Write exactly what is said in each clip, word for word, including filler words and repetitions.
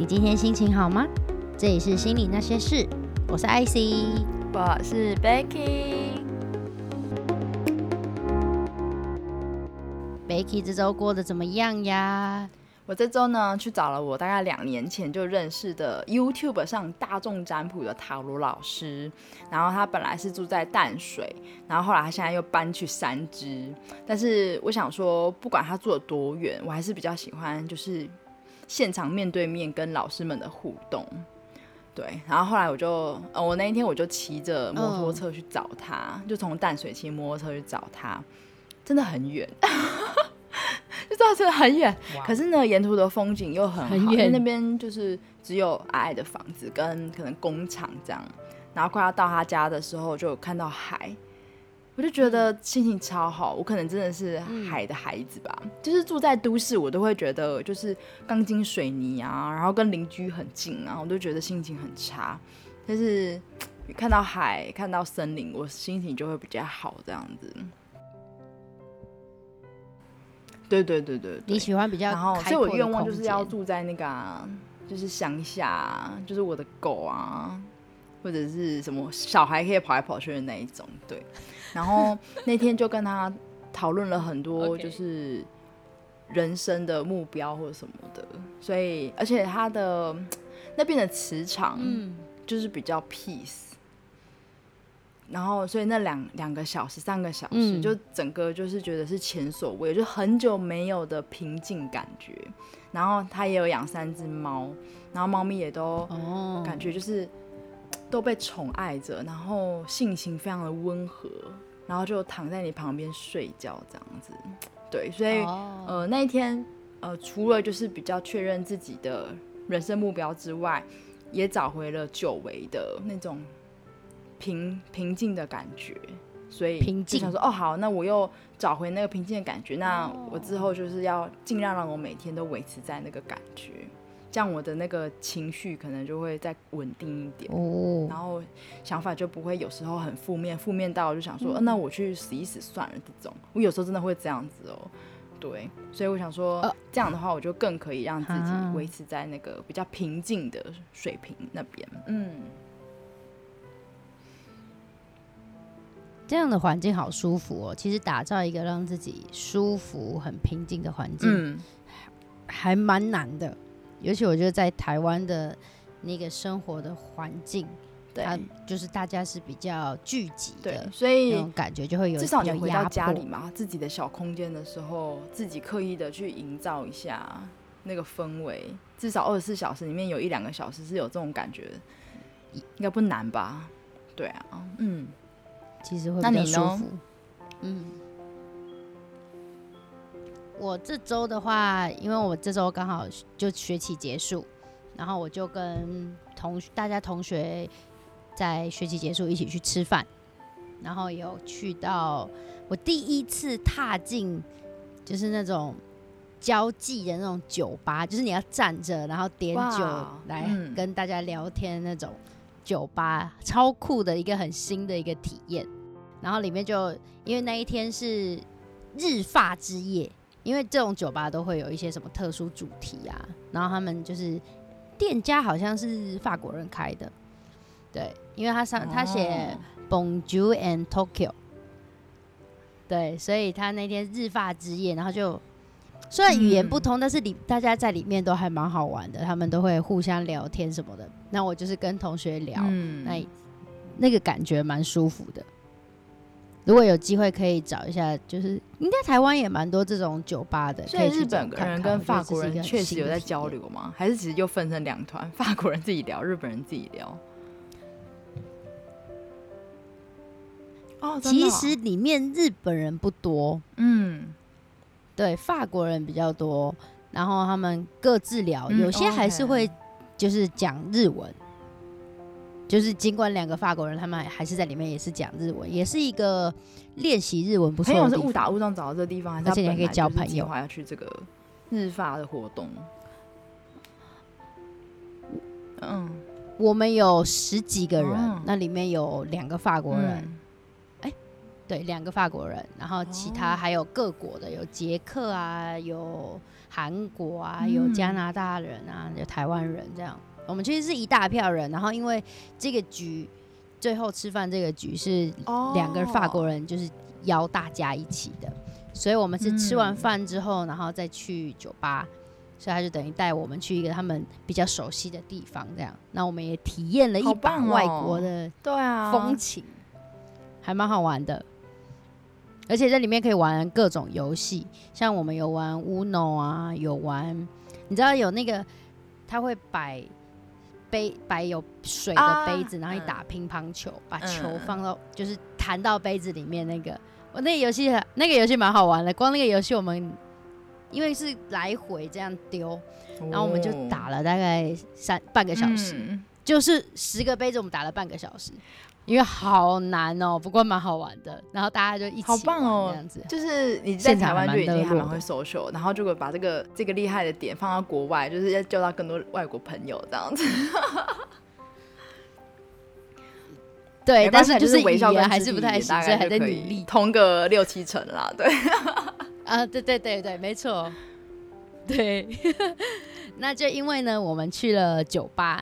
你今天心情好吗？这里是心理那些事，我是 I C， 我是 Becky。 Becky 这周过得怎么样呀？我这周呢去找了我大概两年前就认识的 YouTube 上大众占卜的塔罗老师，然后他本来是住在淡水，然后后来他现在又搬去三芝，但是我想说不管他住得多远，我还是比较喜欢就是现场面对面跟老师们的互动。对，然后后来我就、呃、我那一天我就骑着摩托车去找他、oh. 就从淡水骑摩托车去找他，真的很远就知道真的很远、wow. 可是呢沿途的风景又很好，很远，因为那边就是只有矮矮的房子跟可能工厂这样，然后快要到他家的时候就有看到海，我就觉得心情超好。我可能真的是海的孩子吧、嗯、就是住在都市我都会觉得就是钢筋水泥啊，然后跟邻居很近啊，我都觉得心情很差，但是看到海看到森林我心情就会比较好这样子。对对对 对, 对，你喜欢比较开阔的空间，所以我愿望就是要住在那个、啊、就是乡下、啊、就是我的狗啊或者是什么小孩可以跑来跑去的那一种。对，然后那天就跟他讨论了很多就是人生的目标或者什么的，所以而且他的那边的磁场就是比较 peace， 然后所以那两两个小时三个小时就整个就是觉得是前所未有，就很久没有的平静感觉。然后他也有养三只猫，然后猫咪也都感觉就是都被宠爱着，然后性情非常的温和，然后就躺在你旁边睡觉这样子。对，所以、oh. 呃那一天呃除了就是比较确认自己的人生目标之外，也找回了久违的那种平平静的感觉，所以就想说哦好，那我又找回那个平静的感觉，那我之后就是要尽量让我每天都维持在那个感觉，这样我的那个情绪可能就会再稳定一点、oh. 然后想法就不会有时候很负面，负面到我就想说、嗯呃、那我去死一死算了这种，我有时候真的会这样子哦。对，所以我想说、呃、这样的话我就更可以让自己维持在那个比较平静的水平那边、啊、嗯，这样的环境好舒服哦。其实打造一个让自己舒服很平静的环境、嗯、还蛮难的，尤其我觉得在台湾的那个生活的环境，对，就是大家是比较聚集的，对，所以那种感觉就会有至少你回到家里嘛，自己的小空间的时候，自己刻意的去营造一下那个氛围，至少二十四小时里面有一两个小时是有这种感觉，应该不难吧？对啊，嗯，其实会比较舒服。嗯。我这周的话，因为我这周刚好就学期结束，然后我就跟同大家同学在学期结束一起去吃饭，然后有去到我第一次踏进就是那种交际的那种酒吧，就是你要站着然后点酒来跟大家聊天的那种酒吧，超酷的一个很新的一个体验。然后里面就因为那一天是日发之夜，因为这种酒吧都会有一些什么特殊主题啊，然后他们就是店家好像是法国人开的，对，因为他上、oh. 他写 Bonjour in Tokyo， 对，所以他那天日法之夜，然后就虽然语言不通，嗯、但是里大家在里面都还蛮好玩的，他们都会互相聊天什么的。那我就是跟同学聊，嗯、那那个感觉蛮舒服的。如果有机会可以找一下，就是应该台湾也蛮多这种酒吧的，所以日本人跟法国人确实有在交流吗？还是其实就分成两团，法国人自己聊，日本人自己聊？哦，其实里面日本人不多，嗯，对，法国人比较多，然后他们各自聊，嗯、有些还是会就是讲日文。就是尽管两个法国人，他们还是在里面也是讲日文，也是一个练习日文不错的地方。朋友是误打误撞找到这个地方，还是他本来就是计划要去这个日法的活动？嗯，我们有十几个人，哦、那里面有两个法国人，哎、嗯对，两个法国人，然后其他还有各国的，有捷克啊，有韩国啊，有加拿大人啊，有台湾人，这样我们其实是一大票人。然后因为这个局最后吃饭这个局是两个法国人就是邀大家一起的，所以我们是吃完饭之后然后再去酒吧，所以他就等于带我们去一个他们比较熟悉的地方，这样那我们也体验了一把外国的风情，还蛮好玩的。而且在里面可以玩各种游戏，像我们有玩 U N O 啊，有玩你知道有那个他会摆杯，摆有水的杯子、啊、然后你打乒乓球、嗯、把球放到就是弹到杯子里面，那个我那个游戏那个游戏蛮好玩的，光那个游戏我们因为是来回这样丢，然后我们就打了大概三半个小时、嗯、就是十个杯子我们打了半个小时，因为好难哦，不过蛮好玩的，然后大家就一起玩，好棒哦，这样子就是你在台湾就已经还蛮会 social， 然后如果把这个这个厉害的点放到国外，就是要交到更多外国朋友这样子对，但是就是语言还是不太行，所以还在努力，通个六七成啦，对啊，对对对对，没错，对那就因为呢我们去了酒吧，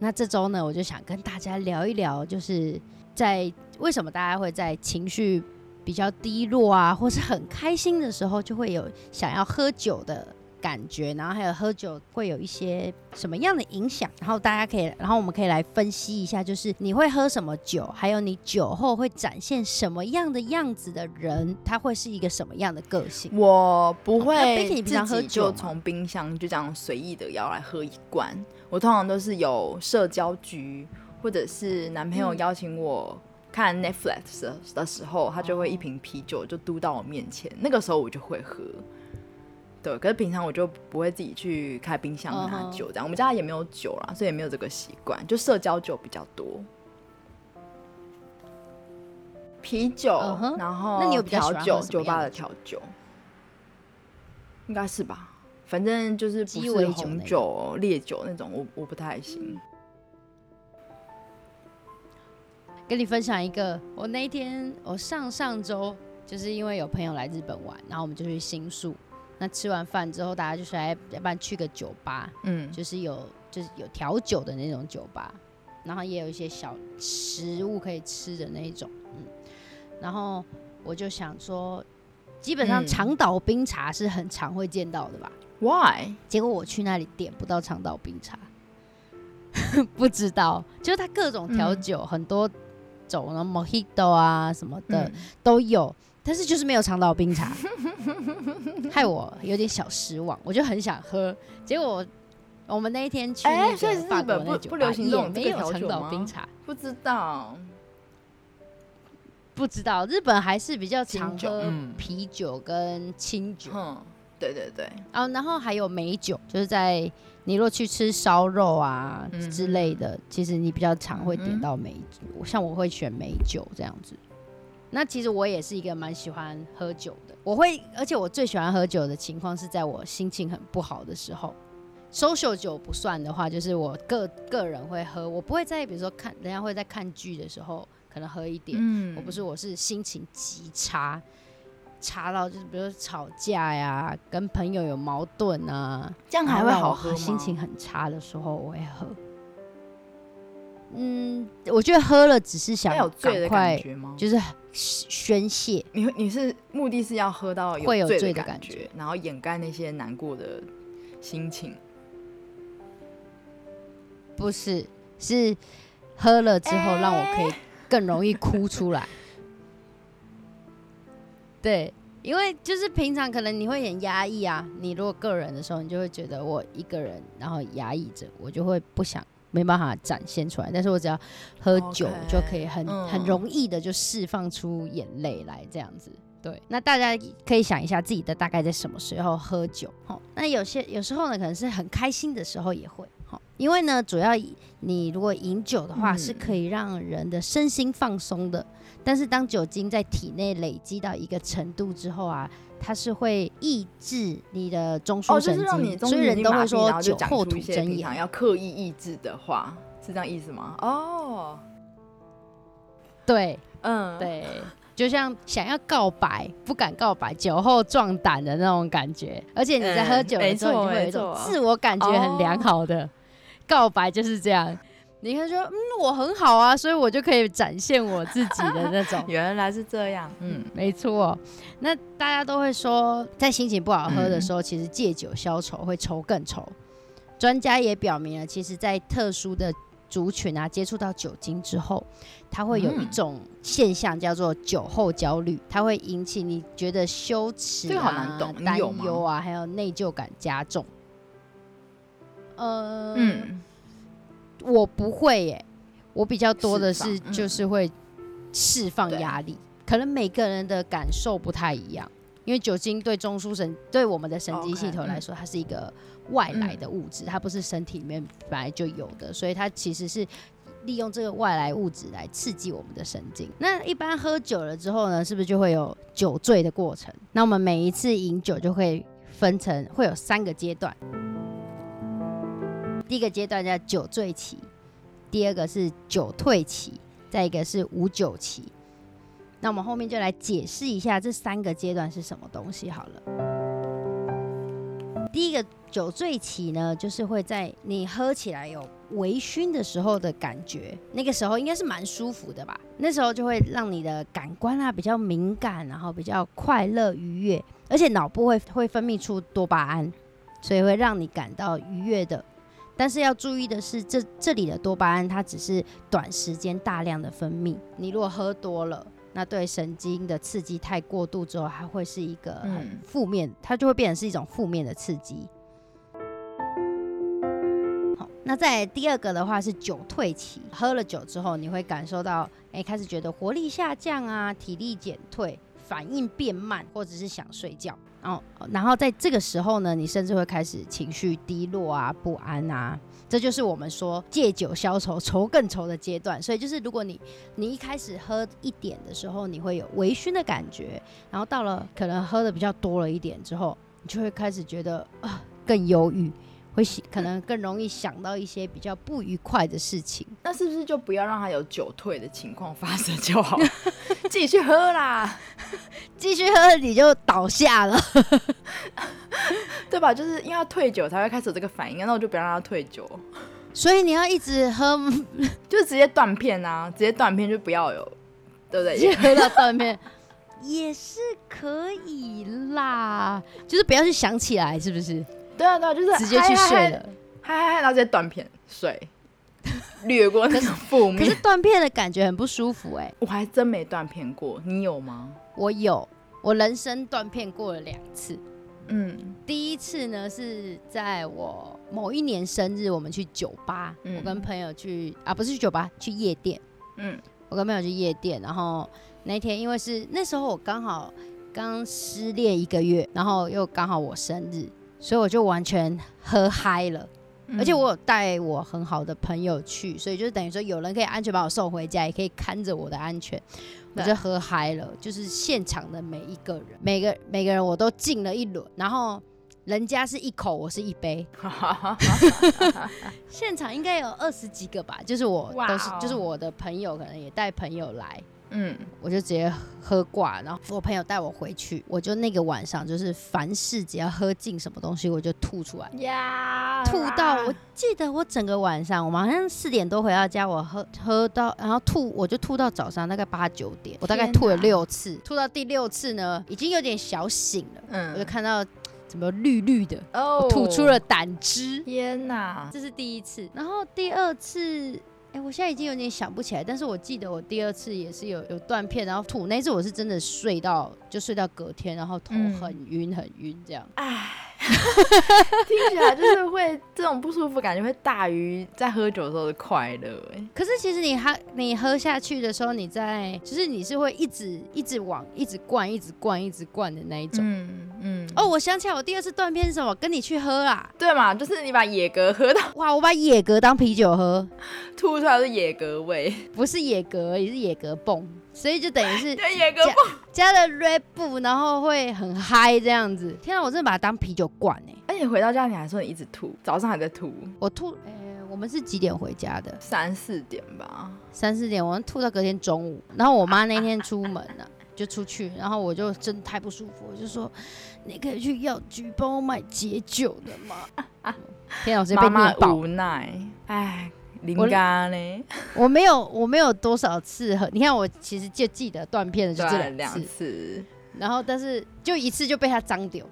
那这周呢我就想跟大家聊一聊，就是在为什么大家会在情绪比较低落啊或是很开心的时候就会有想要喝酒的感觉，然后还有喝酒会有一些什么样的影响，然后大家可以，然后我们可以来分析一下，就是你会喝什么酒，还有你酒后会展现什么样的样子的人，他会是一个什么样的个性。我不会自己就从冰箱就这样随意的要来喝一罐，我通常都是有社交局或者是男朋友邀请我看 Netflix 的时候，他就会一瓶啤酒就嘟到我面前，那个时候我就会喝。对，可是平常我就不会自己去开冰箱拿酒这样、uh-huh. 我们家也没有酒啦，所以也没有这个习惯，就社交酒比较多，啤酒、uh-huh. 然后调酒，酒吧的调酒应该是吧，反正就是不是红酒烈酒那种 我, 我不太行。跟你分享一个，我那天我上上周就是因为有朋友来日本玩，然后我们就去新宿，那吃完饭之后大家就是来要不然去个酒吧，嗯，就是有就是有调酒的那种酒吧，然后也有一些小食物可以吃的那一种，嗯，然后我就想说基本上长岛冰茶是很常会见到的吧， why？ 结果我去那里点不到长岛冰茶不知道，就是它各种调酒、嗯、很多种，然后 Mojito 啊什么的、嗯、都有，但是就是没有长岛冰茶害我有点小失望，我就很想喝，结果 我, 我们那一天去那个法国那酒吧、欸、也没有长岛冰茶，不知道不知道日本还是比较常喝啤酒跟清酒、嗯嗯、对对对、啊、然后还有美酒，就是在你若去吃烧肉啊、嗯、之类的，其实你比较常会点到美酒、嗯、像我会选美酒这样子。那其实我也是一个蛮喜欢喝酒的，我会，而且我最喜欢喝酒的情况是在我心情很不好的时候。social 酒不算的话，就是我 个, 个人会喝，我不会在比如说看人家会在看剧的时候可能喝一点、嗯、我不是，我是心情极差，差到就是比如说吵架呀、啊，跟朋友有矛盾啊，这样还会好喝吗？心情很差的时候我会喝，嗯，我觉得喝了只是想赶快就是宣泄。 你, 你是目的是要喝到有醉的感 觉, 的感覺，然后掩盖那些难过的心情？不是，是喝了之后让我可以更容易哭出来、欸、对，因为就是平常可能你会很压抑啊，你如果个人的时候你就会觉得我一个人然后压抑着，我就会不想没办法展现出来，但是我只要喝酒就可以 很, okay, 嗯、很容易的就释放出眼泪来这样子。对，那大家可以想一下自己的大概在什么时候喝酒。那有些有时候呢可能是很开心的时候也会，因为呢主要你如果饮酒的话、嗯、是可以让人的身心放松的，但是当酒精在体内累积到一个程度之后啊，它是会抑制你的中枢神经、哦就是、让你中枢神经，所以人都会说酒后吐真言，要刻意抑制的话是这样意思吗？哦，对，嗯，对，就像想要告白不敢告白，酒后壮胆的那种感觉。而且你在喝酒的时候，嗯、你会有一种自我感觉很良好的、哦、告白就是这样。你看说，嗯，我很好啊，所以我就可以展现我自己的那种。原来是这样，嗯，没错。那大家都会说，在心情不好喝的时候，嗯、其实借酒消愁会愁更愁。专家也表明了，其实在特殊的族群啊，接触到酒精之后，它会有一种现象叫做酒后焦虑，它会引起你觉得羞耻啊、这个好难懂、担忧啊，还有内疚感加重。呃，嗯。我不会耶、欸，我比较多的是就是会释放压力、嗯、可能每个人的感受不太一样，因为酒精对中枢神对我们的神经系统来说、okay, 它是一个外来的物质、嗯、它不是身体里面本来就有的，所以它其实是利用这个外来物质来刺激我们的神经。那一般喝酒了之后呢，是不是就会有酒醉的过程？那我们每一次饮酒就会分成会有三个阶段，第一个阶段叫酒醉期，第二个是酒退期，再一个是无酒期。那我们后面就来解释一下这三个阶段是什么东西好了。第一个酒醉期呢，就是会在你喝起来有微醺的时候的感觉，那个时候应该是蛮舒服的吧，那时候就会让你的感官啊比较敏感，然后比较快乐愉悦，而且脑部 会, 会分泌出多巴胺，所以会让你感到愉悦的。但是要注意的是， 这, 这里的多巴胺它只是短时间大量的分泌，你如果喝多了，那对神经的刺激太过度之后，它会是一个很负面，它就会变成是一种负面的刺激。好，那再来第二个的话是酒退期，喝了酒之后你会感受到哎，开始觉得活力下降啊，体力减退，反应变慢，或者是想睡觉。哦、然后在这个时候呢，你甚至会开始情绪低落啊、不安啊，这就是我们说借酒消愁愁更愁的阶段。所以就是如果你你一开始喝一点的时候，你会有微醺的感觉，然后到了可能喝的比较多了一点之后，你就会开始觉得、呃、更忧郁，会可能更容易想到一些比较不愉快的事情。那是不是就不要让它有酒退的情况发生就好？继续喝啦，继续喝你就倒下了对吧，就是因为要退酒才会开始有这个反应，那我就不要让他退酒，所以你要一直喝就直接断片啊，直接断片就不要有，对不对？直接喝到断片也是可以啦，就是不要去想起来，是不是？对啊对啊，就是直接去睡了，嗨嗨嗨，然后直接断片睡略过那种负面。可是断片的感觉很不舒服哎、欸，我还真没断片过，你有吗？我有，我人生断片过了两次。嗯，第一次呢是在我某一年生日，我们去酒吧，嗯、我跟朋友去啊，不是去酒吧，去夜店。嗯，我跟朋友去夜店，然后那天因为是那时候我刚好刚失恋一个月，然后又刚好我生日，所以我就完全喝嗨了。而且我有带我很好的朋友去，所以就等于说有人可以安全把我送回家，也可以看着我的安全。我就喝嗨了，就是现场的每一个人，每个每个人我都敬了一轮，然后人家是一口，我是一杯。现场应该有二十几个吧，就是我都是，就是我的朋友可能也带朋友来，嗯，我就直接喝挂，然后我朋友带我回去，我就那个晚上就是凡事只要喝进什么东西我就吐出来， yeah, 吐到我记得我整个晚上，我好像四点多回到家，我 喝, 喝到然后吐，我就吐到早上大概八九点，我大概吐了六次，吐到第六次呢已经有点小醒了，嗯，我就看到怎么绿绿的、oh, 我吐出了胆汁，天哪，这是第一次。然后第二次欸、我现在已经有点想不起来，但是我记得我第二次也是有有断片，然后吐，那次我是真的睡到就睡到隔天，然后头很晕很晕这样。哎、嗯，听起来就是会这种不舒服感觉会大于在喝酒的时候的快乐、欸。可是其实你喝你喝下去的时候，你在就是你是会一直一直往一直灌一直灌一直灌的那一种。嗯嗯。哦，我想起来我第二次断片是什么？跟你去喝啦。对嘛，就是你把野格喝到，哇，我把野格当啤酒喝，吐。出来是野格味，不是野格而已，是野格泵，所以就等于是野格泵加了 Red Bull， 然后会很嗨这样子。天啊，我真的把它当啤酒灌哎、欸！而且回到家你还说你一直吐，早上还在吐。我吐，哎、欸，我们是几点回家的？三四点吧，三四点，我吐到隔天中午。然后我妈那天出门了、啊。就出去，然后我就真的太不舒服，我就说你可以去药局帮我买解酒的吗？天啊，我直接被虐爆。妈妈无奈，哎，灵感呢？我没有，我没有多少次，你看我其实就记得断片的就这两次，次然后但是就一次就被他脏掉。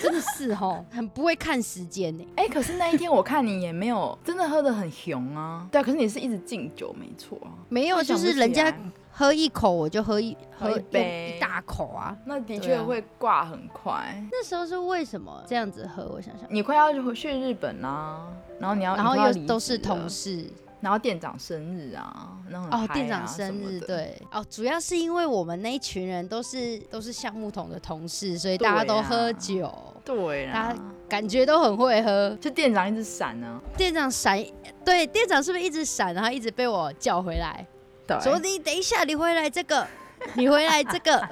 真的是齁，很不会看时间呢、欸。哎、欸，可是那一天我看你也没有真的喝得很熊啊。对啊，可是你是一直敬酒，没错啊。没有，就是人家喝一口我就喝一喝一杯一大口啊。那的确会挂很快、啊。那时候是为什么这样子喝？我想想，你快要去日本啊，然后你要，然后又都是同事。然后店长生日啊，那很嗨啊、哦，店长生日对哦，主要是因为我们那一群人都是都是橡木桶的同事，所以大家都喝酒，对啦，大家感觉都很会喝。就店长一直闪啊，店长闪，对，店长是不是一直闪，然后一直被我叫回来，对，说你等一下，你回来这个，你回来这个，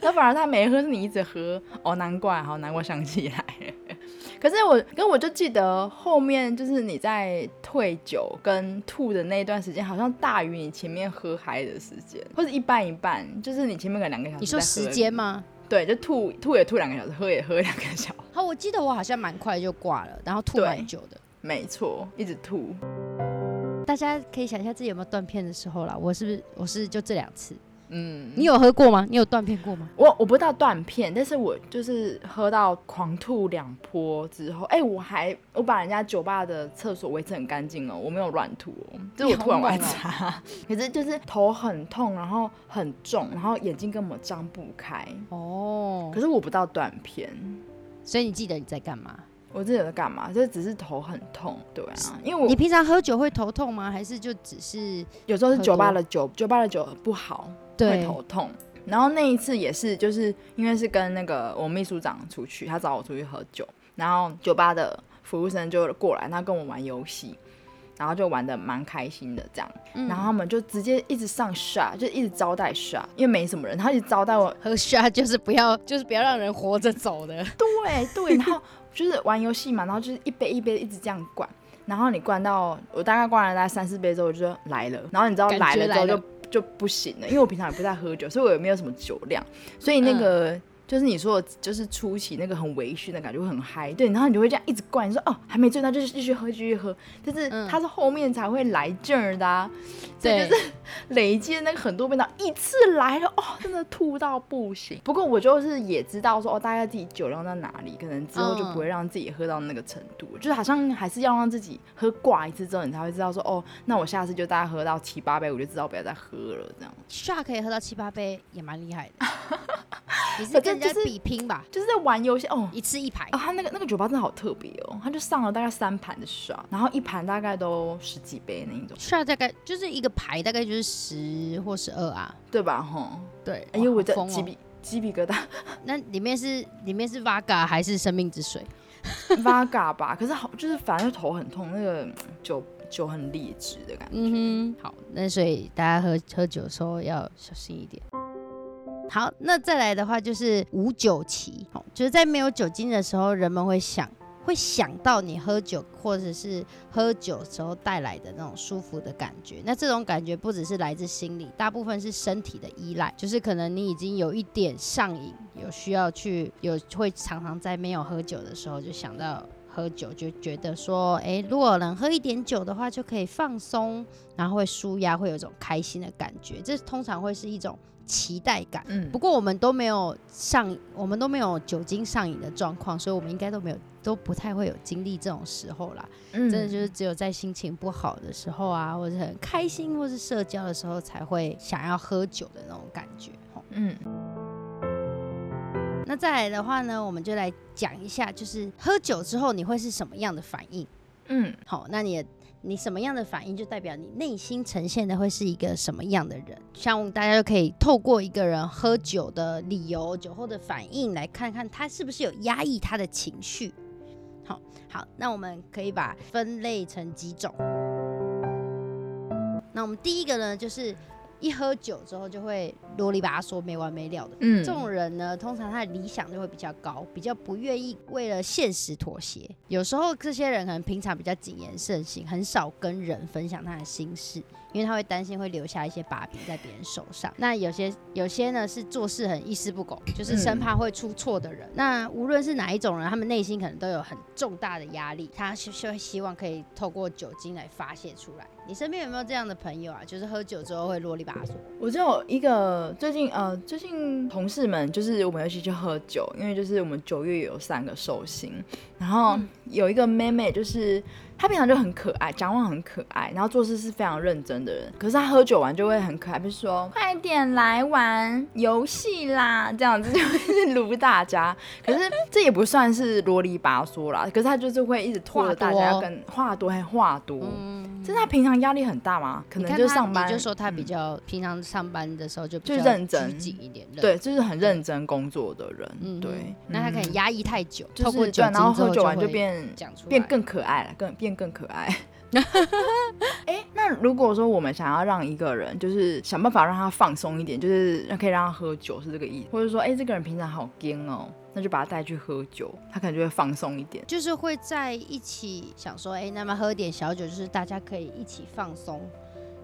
那反而他没喝，是你一直喝，哦，难怪，好难怪想起来了。可是我跟我就记得后面就是你在退酒跟吐的那一段时间，好像大于你前面喝嗨的时间，或者一半一半，就是你前面可能两个小时。你说时间吗？对，就吐吐也吐两个小时，喝也喝两个小时。好，我记得我好像蛮快就挂了，然后吐蛮久的。没错，一直吐。大家可以想一下自己有没有断片的时候啦。我是不是我是就这两次？嗯，你有喝过吗？你有断片过吗？我我不到断片，但是我就是喝到狂吐两波之后，哎、欸，我还我把人家酒吧的厕所维持很干净哦，我没有乱吐哦，就是我突然外擦，可是就是头很痛，然后很重，然后眼睛根本张不开哦。可是我不到断片，所以你记得你在干嘛？我记得在干嘛，就只是头很痛，对啊，因为我你平常喝酒会头痛吗？还是就只是有时候是酒吧的酒，酒吧的酒不好。会头痛，然后那一次也是，就是因为是跟那个我秘书长出去，他找我出去喝酒，然后酒吧的服务生就过来，他跟我玩游戏，然后就玩得蛮开心的这样、嗯，然后他们就直接一直上 shot， 就一直招待 shot， 因为没什么人，他一直招待我喝 shot， 就是不要，就是不要让人活着走的，对对，然后就是玩游戏嘛，然后就是一杯一杯一直这样灌，然后你灌到我大概灌了大概三四杯之后，我就说来了，然后你知道来了之后就。就不行了，因为我平常也不太喝酒，所以我也没有什么酒量，所以那个、嗯、就是你说的就是初期那个很微醺的感觉会很嗨，对，然后你就会这样一直灌，你说哦还没醉，那就继续喝继续喝，但是它是后面才会来劲儿的、啊嗯，所以就是累积那个很多遍，到一次来了哦，真的吐到不行。不过我就是也知道说哦，大概自己酒量在哪里，可能之后就不会让自己喝到那个程度，嗯、就是好像还是要让自己喝挂一次之后，你才会知道说哦，那我下次就大概喝到七八杯，我就知道不要再喝了这样。下可以喝到七八杯也蛮厉害的，你是跟人家比拼吧？就是、就是在玩游戏哦，一次一排哦，他那个那个酒吧真的好特别哦，他就上了大概三盘的shot，然后一盘大概都十几杯那一种shot，大概就是一个。牌大概就是十或十二啊，对吧？吼，对，因为我在鸡皮鸡皮疙瘩。那里面是里面是 Vodka 还是生命之水？Vodka 吧，可是好就是反正头很痛，那个酒酒很劣质的感觉。嗯哼，好，那所以大家 喝, 喝酒的时候要小心一点。好，那再来的话就是无酒期，就是在没有酒精的时候，人们会想。会想到你喝酒或者是喝酒时候带来的那种舒服的感觉，那这种感觉不只是来自心理，大部分是身体的依赖，就是可能你已经有一点上瘾，有需要去有会常常在没有喝酒的时候就想到喝酒，就觉得说哎，如果能喝一点酒的话就可以放松，然后会舒压，会有一种开心的感觉，这通常会是一种期待感、嗯、不过我们都没有上我们都没有酒精上瘾的状况，所以我们应该都没有都不太会有经历这种时候啦、嗯、真的就是只有在心情不好的时候啊，或者很开心或是社交的时候才会想要喝酒的那种感觉、嗯、那再来的话呢，我们就来讲一下就是喝酒之后你会是什么样的反应。嗯，好，那你也你什么样的反应就代表你内心呈现的会是一个什么样的人，像大家就可以透过一个人喝酒的理由，酒后的反应来看看他是不是有压抑他的情绪。 好, 好那我们可以把分类成几种，那我们第一个呢就是一喝酒之后就会啰里吧嗦没完没了的、嗯、这种人呢通常他的理想就会比较高，比较不愿意为了现实妥协，有时候这些人可能平常比较谨言慎行，很少跟人分享他的心事，因为他会担心会留下一些把柄在别人手上。那有些有些呢是做事很一丝不苟，就是生怕会出错的人、嗯、那无论是哪一种人，他们内心可能都有很重大的压力，他就会希望可以透过酒精来发泄出来。你身边有没有这样的朋友啊，就是喝酒之后会啰里吧嗦？我就有一个最近呃，最近同事们就是我们一起去喝酒，因为就是我们九月有三个寿星，然后有一个妹妹就是她平常就很可爱，讲话很可爱，然后做事是非常认真的人，可是她喝酒完就会很可爱，比如说快点来玩游戏啦，这样子就会撸大家。可是这也不算是啰里吧嗦啦，可是她就是会一直拖着大家跟话多还话多，嗯，就是她平常压力很大嘛，可能就上班 你, 你就说她比较、嗯、平常上班的时候就比较拘谨一点，对，就是很认真工作的人，嗯、对、嗯，那她可能压抑太久，就是、透过酒精之后就会喝酒完就变变更可爱了，更变。变更可爱、欸、那如果说我们想要让一个人就是想办法让他放松一点，就是可以让他喝酒，是这个意思，或者说、欸、这个人平常好硬哦，那就把他带去喝酒，他可能就会放松一点，就是会在一起想说、欸、那么喝点小酒就是大家可以一起放松，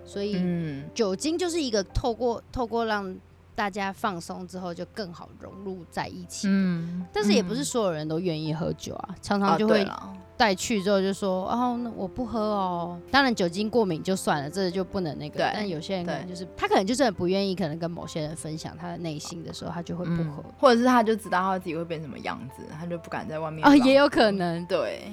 所以、嗯、酒精就是一个透过透过让大家放松之后就更好融入在一起、嗯、但是也不是所有人都愿意喝酒啊，常常就会带去之后就说哦，那我不喝哦。当然酒精过敏就算了，这就不能那个，但有些人可能就是他可能就真的不愿意，可能跟某些人分享他的内心的时候他就会不喝、嗯、或者是他就知道他自己会变什么样子，他就不敢在外面哦，也有可能，对。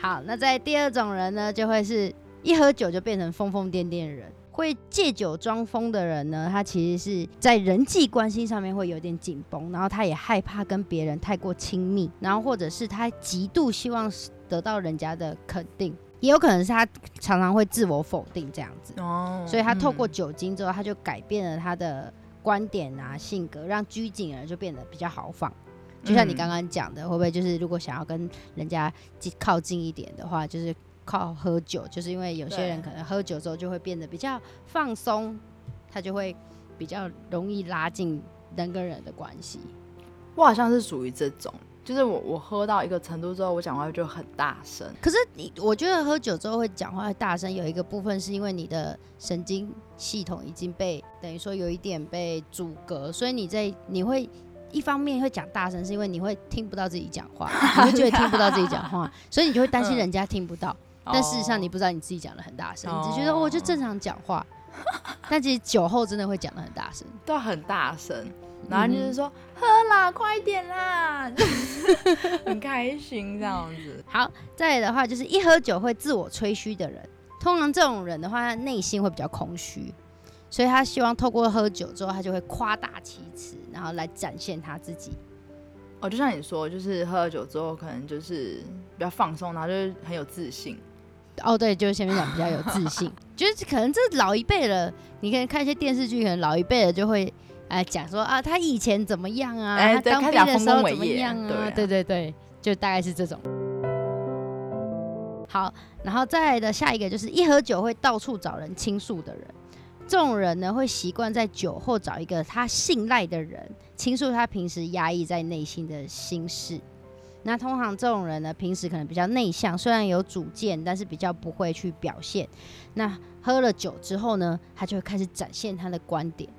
好，那在第二种人呢，就会是一喝酒就变成疯疯癫癫的人。会借酒装疯的人呢，他其实是在人际关系上面会有点紧绷，然后他也害怕跟别人太过亲密，然后或者是他极度希望得到人家的肯定，也有可能是他常常会自我否定这样子、哦、所以他透过酒精之后、嗯、他就改变了他的观点啊性格，让拘谨人就变得比较豪放，就像你刚刚讲的、嗯、会不会就是如果想要跟人家靠近一点的话，就是靠喝酒，就是因为有些人可能喝酒之后就会变得比较放松，他就会比较容易拉近人跟人的关系。我好像是属于这种，就是我我喝到一个程度之后，我讲话就很大声。可是你，我觉得喝酒之后会讲话大声，有一个部分是因为你的神经系统已经被等于说有一点被阻隔，所以你在你会。一方面会讲大声是因为你会听不到自己讲话，你会觉得听不到自己讲话所以你就会担心人家听不到、嗯、但事实上你不知道你自己讲得很大声、哦、你只觉得、哦、我就正常讲话但其实酒后真的会讲得很大声，对，很大声，然后就是说、嗯、喝啦快点啦很开心这样子。好，再来的话就是一喝酒会自我吹嘘的人，通常这种人的话他内心会比较空虚，所以他希望透过喝酒之后他就会夸大其词，然后来展现他自己。哦，就像你说就是喝了酒之后可能就是比较放松，然后就是很有自信。哦，对，就是前面讲比较有自信就是可能这老一辈了，你可以看一些电视剧，可能老一辈了就会哎讲、呃、说啊他以前怎么样啊、欸、他当兵的时候怎么样 啊,、欸、對, 啊对对对，就大概是这种。好，然后再来的下一个就是一喝酒会到处找人倾诉的人，这种人呢会习惯在酒后找一个他信赖的人倾诉他平时压抑在内心的心事。那通常这种人呢平时可能比较内向，虽然有主见但是比较不会去表现，那喝了酒之后呢他就会开始展现他的观点。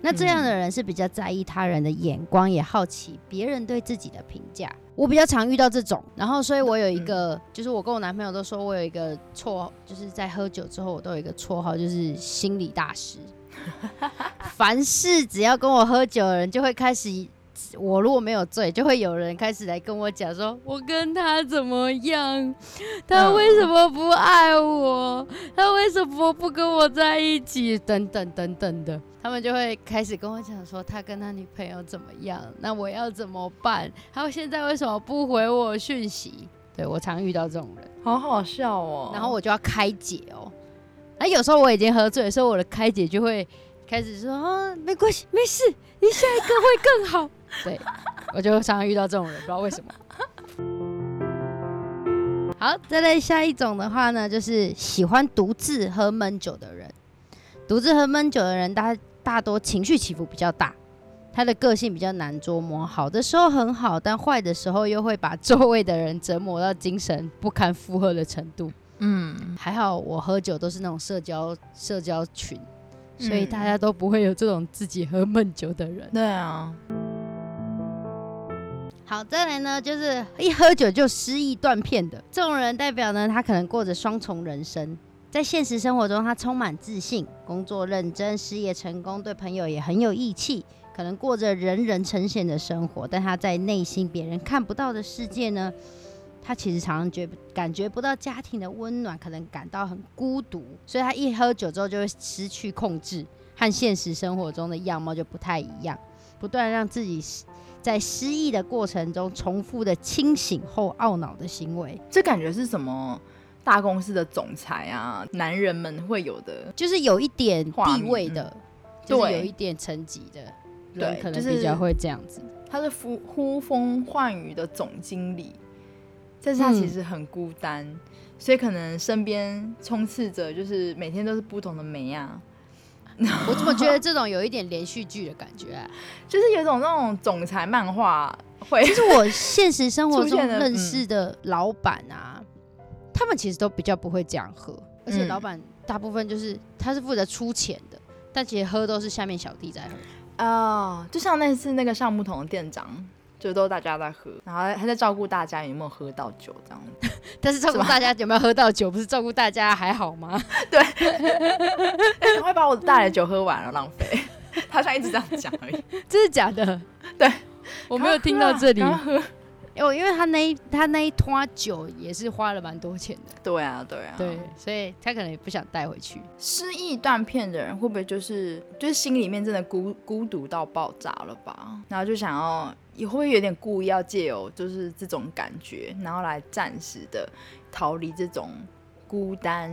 那这样的人是比较在意他人的眼光，也好奇别人对自己的评价，我比较常遇到这种。然后所以我有一个、嗯、就是我跟我男朋友都说我有一个绰号，就是在喝酒之后我都有一个绰号，就是心理大师凡事只要跟我喝酒的人就会开始，我如果没有醉就会有人开始来跟我讲说我跟他怎么样，他为什么不爱我，他为什么不跟我在一起等等等等的，他们就会开始跟我讲说他跟他女朋友怎么样，那我要怎么办，他现在为什么不回我讯息。对，我常遇到这种人，好好笑哦。然后我就要开解哦，那有时候我已经喝醉，所以我的开解就会开始说、哦、没关系没事，你下一个会更好对，我就常常遇到这种人，不知道为什么好，再来下一种的话呢，就是喜欢独自喝闷酒的人。独自喝闷酒的人 大, 大多情绪起伏比较大，他的个性比较难捉摸，好的时候很好，但坏的时候又会把周围的人折磨到精神不堪负荷的程度。嗯，还好我喝酒都是那种社交社交群，所以大家都不会有这种自己喝闷酒的人。嗯，对啊。好，再来呢，就是一喝酒就失忆断片的这种人，代表呢他可能过着双重人生。在现实生活中，他充满自信，工作认真，事业成功，对朋友也很有义气，可能过着人人称羡的生活。但他在内心别人看不到的世界呢，他其实常常觉感觉不到家庭的温暖，可能感到很孤独，所以他一喝酒之后就会失去控制，和现实生活中的样貌就不太一样，不断让自己在失忆的过程中重复的清醒后懊恼的行为。这感觉是什么大公司的总裁啊，男人们会有的，就是有一点地位的，嗯，就是有一点层级的人可能比较会这样子，就是他是呼风唤雨的总经理，但是他其实很孤单，嗯，所以可能身边充斥着就是每天都是不同的美啊。我怎么觉得这种有一点连续剧的感觉啊？就是有一种那种总裁漫画会。其实我现实生活中认识的老板啊，嗯，他们其实都比较不会这样喝，而且老板大部分就是他是负责出钱的，但其实喝都是下面小弟在喝。哦，就像那次那个橡木桶的店长。就都大家在喝，然后他在照顾大家有没有喝到酒这样子。但是照顾大家有没有喝到酒，不是照顾大家还好吗？对，赶快把我带来的酒喝完了，浪费。他像一直这样讲而已，真的假的？对，我没有听到这里。刚喝，因为他那一他那一拖酒也是花了蛮多钱的。对啊，对啊，对，所以他可能也不想带回去。失忆断片的人会不会就是就是心里面真的孤孤独到爆炸了吧？然后就想要。也会不会有点故意要借由就是这种感觉，然后来暂时的逃离这种孤单，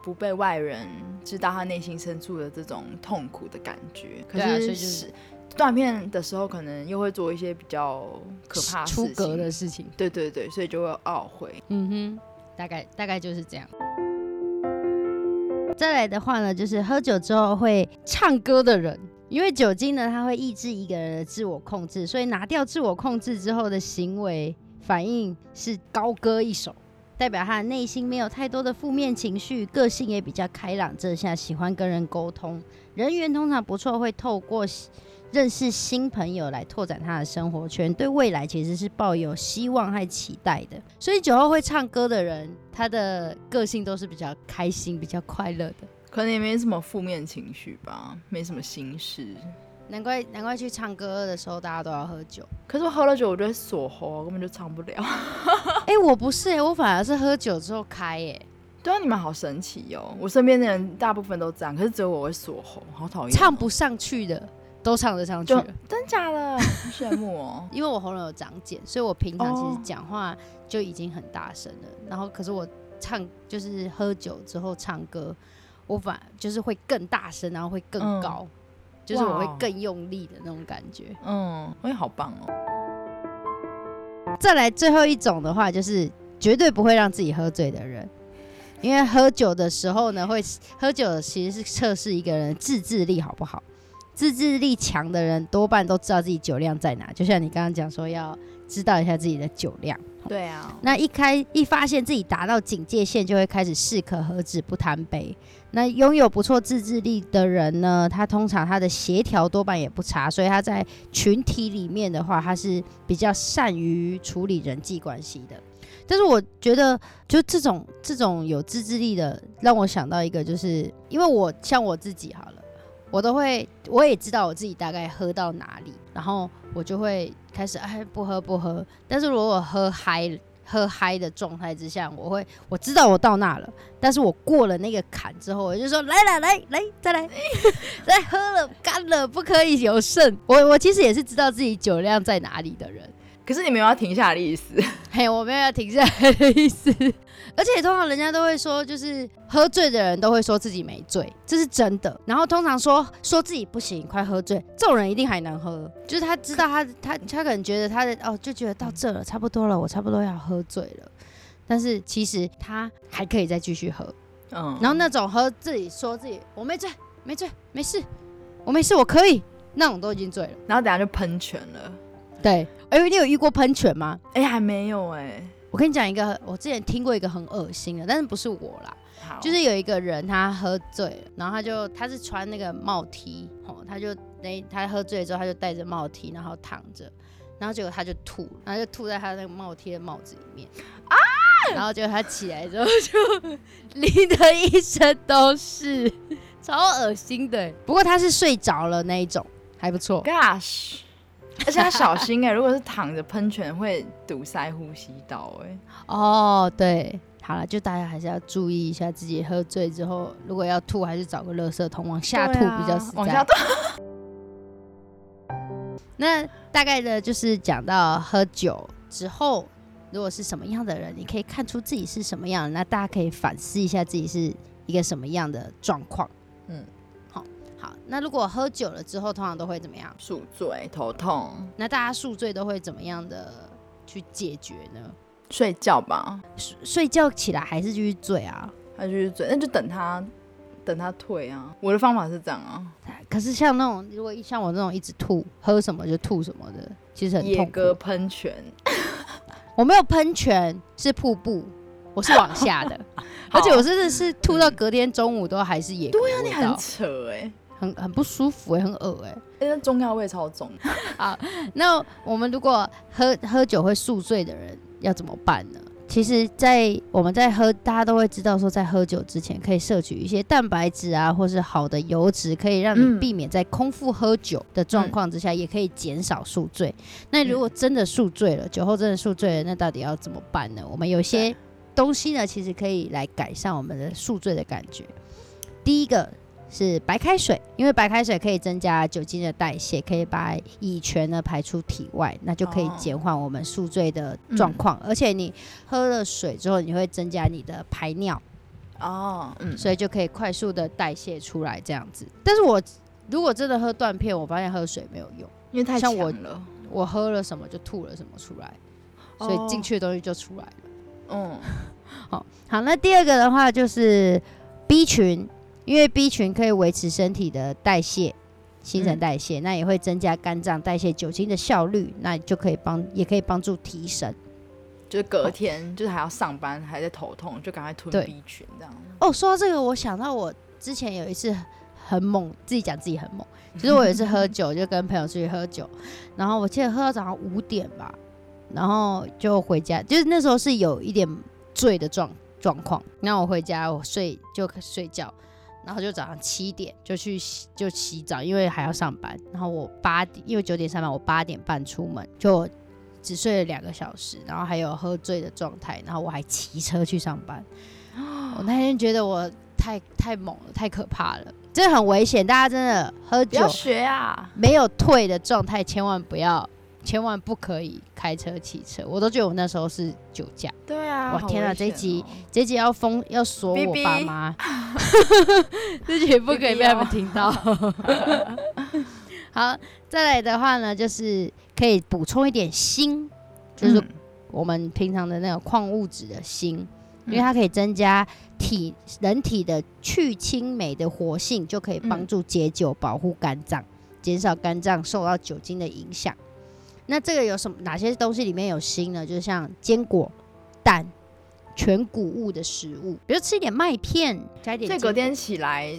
不被外人知道他内心深处的这种痛苦的感觉。可是断片的时候，可能又会做一些比较可怕的事情，出格的事情。对对对，所以就会懊悔。嗯哼，大概大概就是这样。再来的话呢，就是喝酒之后会唱歌的人。因为酒精呢，它会抑制一个人的自我控制，所以拿掉自我控制之后的行为反应是高歌一首，代表他的内心没有太多的负面情绪，个性也比较开朗正向，喜欢跟人沟通，人缘通常不错，会透过认识新朋友来拓展他的生活圈，对未来其实是抱有希望和期待的。所以酒后会唱歌的人，他的个性都是比较开心比较快乐的，可能也没什么负面情绪吧，没什么心事。难怪难怪去唱歌的时候大家都要喝酒。可是我喝了酒，我就会锁喉，我根本就唱不了。哎、欸，我不是哎、欸，我反而是喝酒之后开哎、欸。对啊，你们好神奇哦！我身边的人大部分都这样，可是只有我会锁喉，好讨厌、哦。唱不上去的都唱得上去了，真假的？羡慕哦！因为我喉咙有长茧，所以我平常其实讲话就已经很大声了。Oh. 然后可是我唱就是喝酒之后唱歌。我反就是会更大声，然后会更高，嗯，就是我会更用力的那种感觉。嗯，哎，好棒哦！再来最后一种的话，就是绝对不会让自己喝醉的人，因为喝酒的时候呢，会喝酒其实是测试一个人的自制力好不好。自制力强的人多半都知道自己酒量在哪，就像你刚刚讲说要知道一下自己的酒量。对啊，那一开一发现自己达到警戒线，就会开始适可而止，不贪杯。那拥有不错自制力的人呢，他通常他的协调多半也不差，所以他在群体里面的话，他是比较善于处理人际关系的。但是我觉得，就这种这种有自制力的，让我想到一个，就是因为我像我自己好了。我都会，我也知道我自己大概喝到哪里，然后我就会开始哎不喝不喝。但是如果我喝嗨喝嗨的状态之下，我会我知道我到那了，但是我过了那个坎之后，我就说来来来来再来再喝了干了，不可以有剩。我我其实也是知道自己酒量在哪里的人，可是你没有要停下来的意思。嘿，我没有要停下来的意思。而且通常人家都会说，就是喝醉的人都会说自己没醉，这是真的。然后通常说说自己不行，快喝醉，这种人一定还难喝。就是他知道他他他可能觉得他的哦，就觉得到这了，差不多了，我差不多要喝醉了。但是其实他还可以再继续喝，嗯，然后那种喝自己说自己我没醉没醉没事我没事我可以那种都已经醉了，然后等下就喷泉了。对，哎、欸，你有遇过喷泉吗？哎、欸，还没有哎、欸。我跟你讲一个，我之前听过一个很恶心的，但是不是我啦，就是有一个人他喝醉了，然后他就他是穿那个帽 T， 他就他喝醉了之后他就戴着帽 T， 然后躺着，然后结果他就吐，然后就吐在他那个帽 T 的帽子里面啊，然后结果他起来之后就淋得一身都是，超恶心的、欸。不过他是睡着了那一种，还不错。Gosh。而且要小心耶、欸、如果是躺着喷泉会堵塞呼吸道耶、欸、哦对，好了，就大家还是要注意一下自己喝醉之后如果要吐还是找个垃圾桶往下吐比较实在、啊、往下吐那大概的就是讲到喝酒之后如果是什么样的人你可以看出自己是什么样的，那大家可以反思一下自己是一个什么样的状况。嗯，好，那如果喝酒了之后通常都会怎么样？宿醉头痛。那大家宿醉都会怎么样的去解决呢？睡觉吧。 睡, 睡觉起来还是继续醉啊？还是继续醉，那就等他等他退啊。我的方法是这样啊。可是像那种如果像我那种一直吐喝什么就吐什么的其实很痛苦。野哥喷泉我没有喷泉，是瀑布，我是往下的而且我真的是吐到隔天中午都还是野哥味道。对啊，你很扯耶、欸，很, 很不舒服、欸、很恶哎、欸，那中药味超重。好，那我们如果 喝, 喝酒会宿醉的人要怎么办呢？其实在我们在喝，大家都会知道说，在喝酒之前可以摄取一些蛋白质啊，或是好的油脂，可以让你避免在空腹喝酒的状况之下，嗯、也可以减少宿醉。那如果真的宿醉了，酒后真的宿醉了，那到底要怎么办呢？我们有些东西呢，其实可以来改善我们的宿醉的感觉。第一个是白开水，因为白开水可以增加酒精的代谢，可以把乙醛呢排出体外，那就可以减缓我们宿醉的状况、哦嗯、而且你喝了水之后你会增加你的排尿、哦嗯、所以就可以快速的代谢出来这样子。但是我如果真的喝断片我发现喝水没有用，因为太强了，像 我, 我喝了什么就吐了什么出来，所以进去的东西就出来了、哦嗯、好, 好那第二个的话就是 B 群，因为 B 群可以维持身体的代谢，新陈代谢、嗯、那也会增加肝脏代谢酒精的效率，那就可以帮也可以帮助提神，就是隔天、哦、就是还要上班还在头痛就赶快吞 B 群这样。哦，说到这个我想到我之前有一次很猛，自己讲自己很猛，就是我有一次喝酒就跟朋友出去喝酒然后我记得喝到早上五点吧，然后就回家，就是那时候是有一点醉的状况，那我回家我睡就睡觉，然后就早上七点就去洗就洗澡，因为还要上班。然后我八点，因为九点上班，我八点半出门，就只睡了两个小时，然后还有喝醉的状态，然后我还骑车去上班。我那天觉得我太太猛了，太可怕了，真的很危险。大家真的喝酒不要学啊，没有退的状态，千万不要，千万不可以开车骑车。我都觉得我那时候是酒驾。对啊，我天啊、哦、这一集这一集要封要锁我爸妈这集不可以被他们听到好，再来的话呢就是可以补充一点锌，就是我们平常的那种矿物质的锌、嗯、因为它可以增加体人体的去青酶的活性，就可以帮助解酒，保护肝脏，减少肝脏受到酒精的影响。那这个有什么哪些东西里面有锌呢？就像坚果、蛋、全谷物的食物，比如吃一点麦片，加一点。这隔天起来，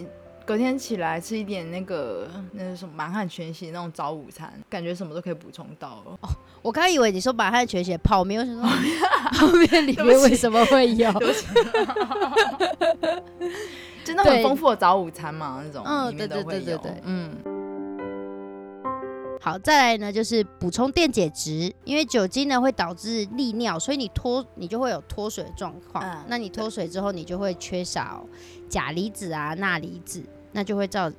隔天起来吃一点那个那是什么满汉全席那种早午餐，感觉什么都可以补充到了。哦，我刚以为你说满汉全席泡面，我想说泡面里面为什么会有？就那很丰富的早午餐嘛，那种嗯，里面都会有，对对对对对，嗯。好，再来呢就是补充电解质，因为酒精呢会导致利尿，所以你脱你就会有脱水的状况、嗯、那你脱水之后你就会缺少钾离子啊钠离子，那就会 造,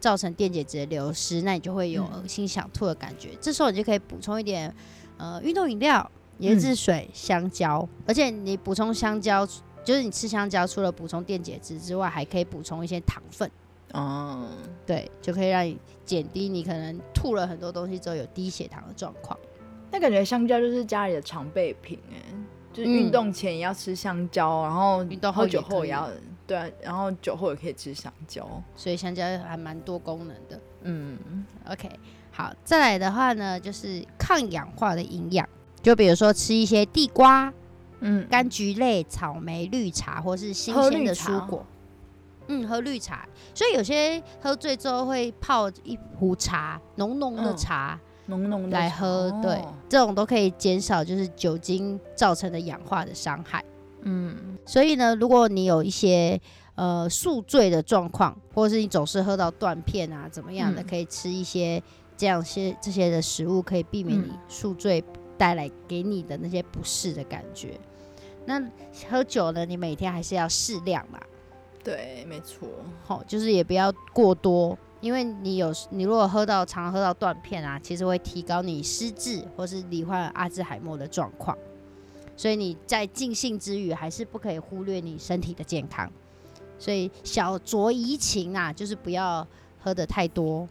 造成电解质的流失，那你就会有恶心想吐的感觉、嗯、这时候你就可以补充一点呃运动饮料、椰子水、嗯、香蕉，而且你补充香蕉就是你吃香蕉除了补充电解质之外还可以补充一些糖分哦、oh. ，对，就可以让你减低你可能吐了很多东西之后有低血糖的状况。那感觉香蕉就是家里的常备品哎、欸，就是运动前也要吃香蕉、嗯、然后运动后酒后也要对、啊、然后酒后也可以吃香蕉，所以香蕉还蛮多功能的。嗯 OK 好，再来的话呢就是抗氧化的营养，就比如说吃一些地瓜、嗯、柑橘类、草莓、绿茶或是新鲜的蔬果。嗯，喝绿茶，所以有些喝醉之后会泡一壶茶，浓浓的茶、嗯、浓浓的来喝、哦、对，这种都可以减少就是酒精造成的氧化的伤害。嗯，所以呢如果你有一些呃宿醉的状况，或是你总是喝到断片啊怎么样的、嗯、可以吃一些这样些这些的食物，可以避免你宿醉带来给你的那些不适的感觉。那喝酒呢你每天还是要适量嘛，对，没错、哦、就是也不要过多，因为你有你如果喝到常喝到断片啊，其实会提高你失智或是罹患阿兹海默的状况，所以你在尽兴之余还是不可以忽略你身体的健康，所以小酌怡情啊，就是不要喝得太多、哦、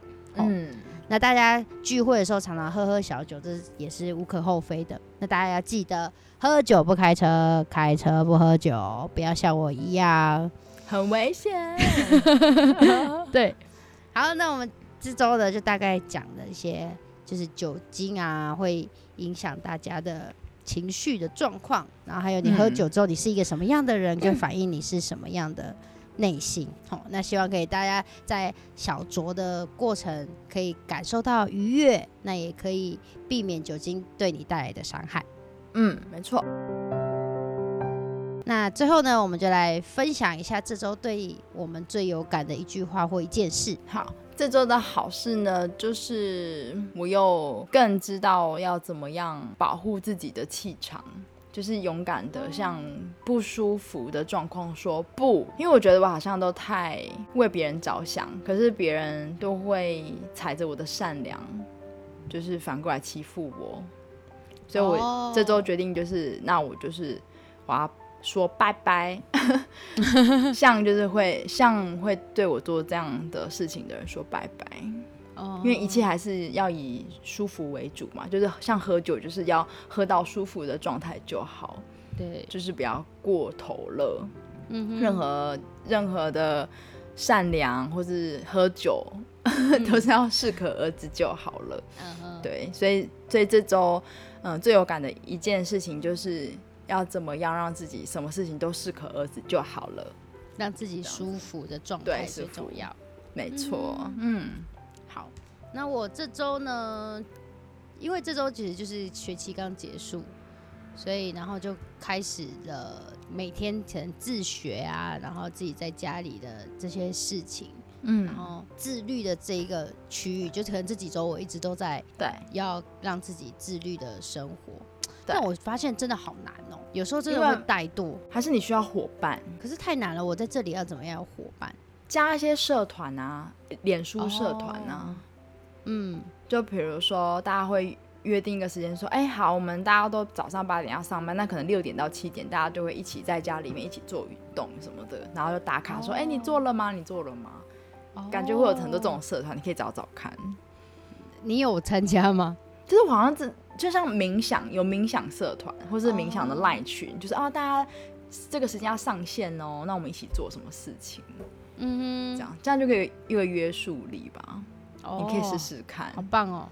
嗯，那大家聚会的时候常常喝喝小酒，这也是无可厚非的。那大家要记得，喝酒不开车，开车不喝酒，不要像我一样很危险对，好，那我们这周的就大概讲了一些就是酒精啊会影响大家的情绪的状况，然后还有你喝酒之后你是一个什么样的人、嗯、跟反映你是什么样的内心、嗯哦、那希望可以大家在小酌的过程可以感受到愉悦，那也可以避免酒精对你带来的伤害。嗯，没错。那最后呢我们就来分享一下这周对我们最有感的一句话或一件事。好，这周的好事呢就是我又更知道要怎么样保护自己的气场，就是勇敢的向不舒服的状况说不，因为我觉得我好像都太为别人着想，可是别人都会踩着我的善良就是反过来欺负我，所以我这周决定就是那我就是我要说拜拜像就是会像会对我做这样的事情的人说拜拜、oh. 因为一切还是要以舒服为主嘛，就是像喝酒就是要喝到舒服的状态就好，对，就是不要过头了、mm-hmm. 任何任何的善良或是喝酒都是要适可而止就好了、uh-huh. 对，所以所以这周、呃、最有感的一件事情就是要怎么样让自己什么事情都适可而止就好了，让自己舒服的状态最重要，没错。 嗯, 嗯，好，那我这周呢因为这周其实就是学期刚结束，所以然后就开始了每天可能自学啊，然后自己在家里的这些事情，嗯，然后自律的这一个区域，就可能这几周我一直都在对要让自己自律的生活，但我发现真的好难哦、喔，有时候真的会怠惰，还是你需要伙伴，可是太难了，我在这里要怎么样有伙伴，加一些社团啊，脸书社团啊、哦、嗯，就比如说大家会约定一个时间说哎、欸，好，我们大家都早上八点要上班，那可能六点到七点大家就会一起在家里面一起做运动什么的，然后就打卡说哎、哦欸，你做了吗你做了吗、哦、感觉会有很多这种社团，你可以找找看。你有参加吗？就是我好像只就像冥想，有冥想社团或是冥想的 LINE 群、oh. 就是啊，大家这个时间要上线哦，那我们一起做什么事情，嗯、mm-hmm. 这样这样就可以有一个约束力吧、oh. 你可以试试看。好棒哦，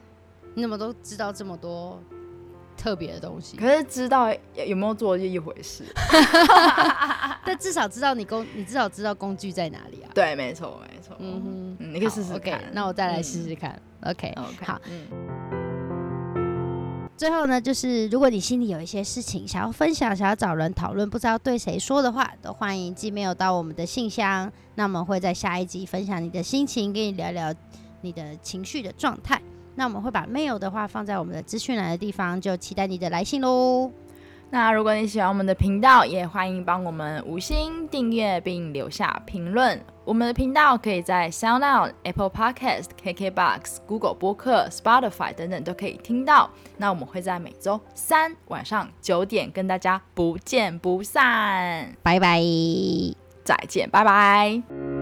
你怎么都知道这么多特别的东西，可是知道有没有做就一回事但至少知道 你, 工你至少知道工具在哪里啊。对，没错没错、mm-hmm. 嗯、你可以试试看、okay, 那我再来试试看、嗯、OK, okay 好、嗯，最后呢就是如果你心里有一些事情想要分享，想要找人讨论，不知道对谁说的话，都欢迎寄 mail 到我们的信箱，那我们会在下一集分享你的心情，跟你聊聊你的情绪的状态，那我们会把 mail 的话放在我们的资讯栏的地方，就期待你的来信咯。那如果你喜欢我们的频道，也欢迎帮我们五星订阅并留下评论，我们的频道可以在 SoundCloud、Apple Podcast、KKBox、Google 播客、Spotify 等等都可以听到。那我们会在每周三晚上九点跟大家不见不散。拜拜，再见，拜拜。